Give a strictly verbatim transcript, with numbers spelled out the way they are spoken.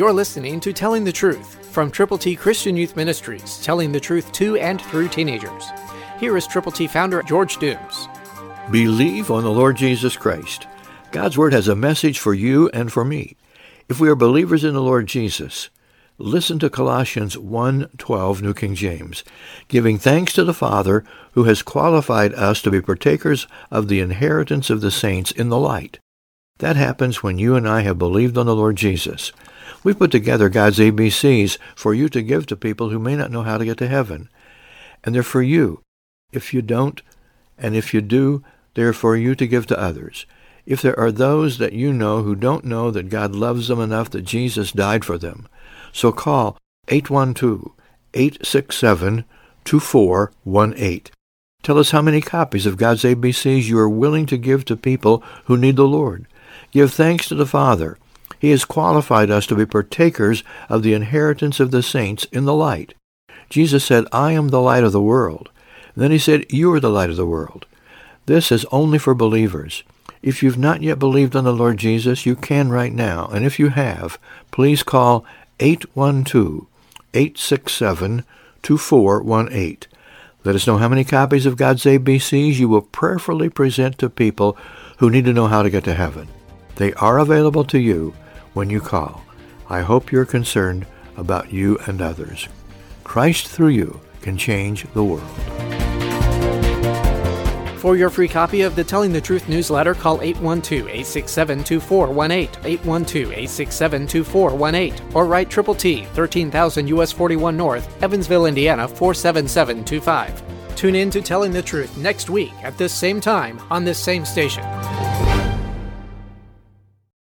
You're listening to Telling the Truth from Triple T Christian Youth Ministries, telling the truth to and through teenagers. Here is Triple T founder George Dooms. Believe on the Lord Jesus Christ. God's Word has a message for you and for me. If we are believers in the Lord Jesus, listen to Colossians one twelve, New King James, giving thanks to the Father who has qualified us to be partakers of the inheritance of the saints in the light. That happens when you and I have believed on the Lord Jesus. We've put together God's A B Cs for you to give to people who may not know how to get to heaven. And they're for you. If you don't, and if you do, they're for you to give to others. If there are those that you know who don't know that God loves them enough that Jesus died for them, so call eight one two, eight six seven, two four one eight. Tell us how many copies of God's A B Cs you are willing to give to people who need the Lord. Give thanks to the Father. He has qualified us to be partakers of the inheritance of the saints in the light. Jesus said, I am the light of the world. Then he said, you are the light of the world. This is only for believers. If you've not yet believed on the Lord Jesus, you can right now. And if you have, please call eight one two, eight six seven, two four one eight. Let us know how many copies of God's A B Cs you will prayerfully present to people who need to know how to get to heaven. They are available to you when you call. I hope you're concerned about you and others. Christ through you can change the world. For your free copy of the Telling the Truth newsletter, call eight one two, eight six seven, two four one eight, eight one two, eight six seven, two four one eight, or write Triple T, thirteen thousand U S forty-one North, Evansville, Indiana, four seven seven two five. Tune in to Telling the Truth next week at this same time on this same station.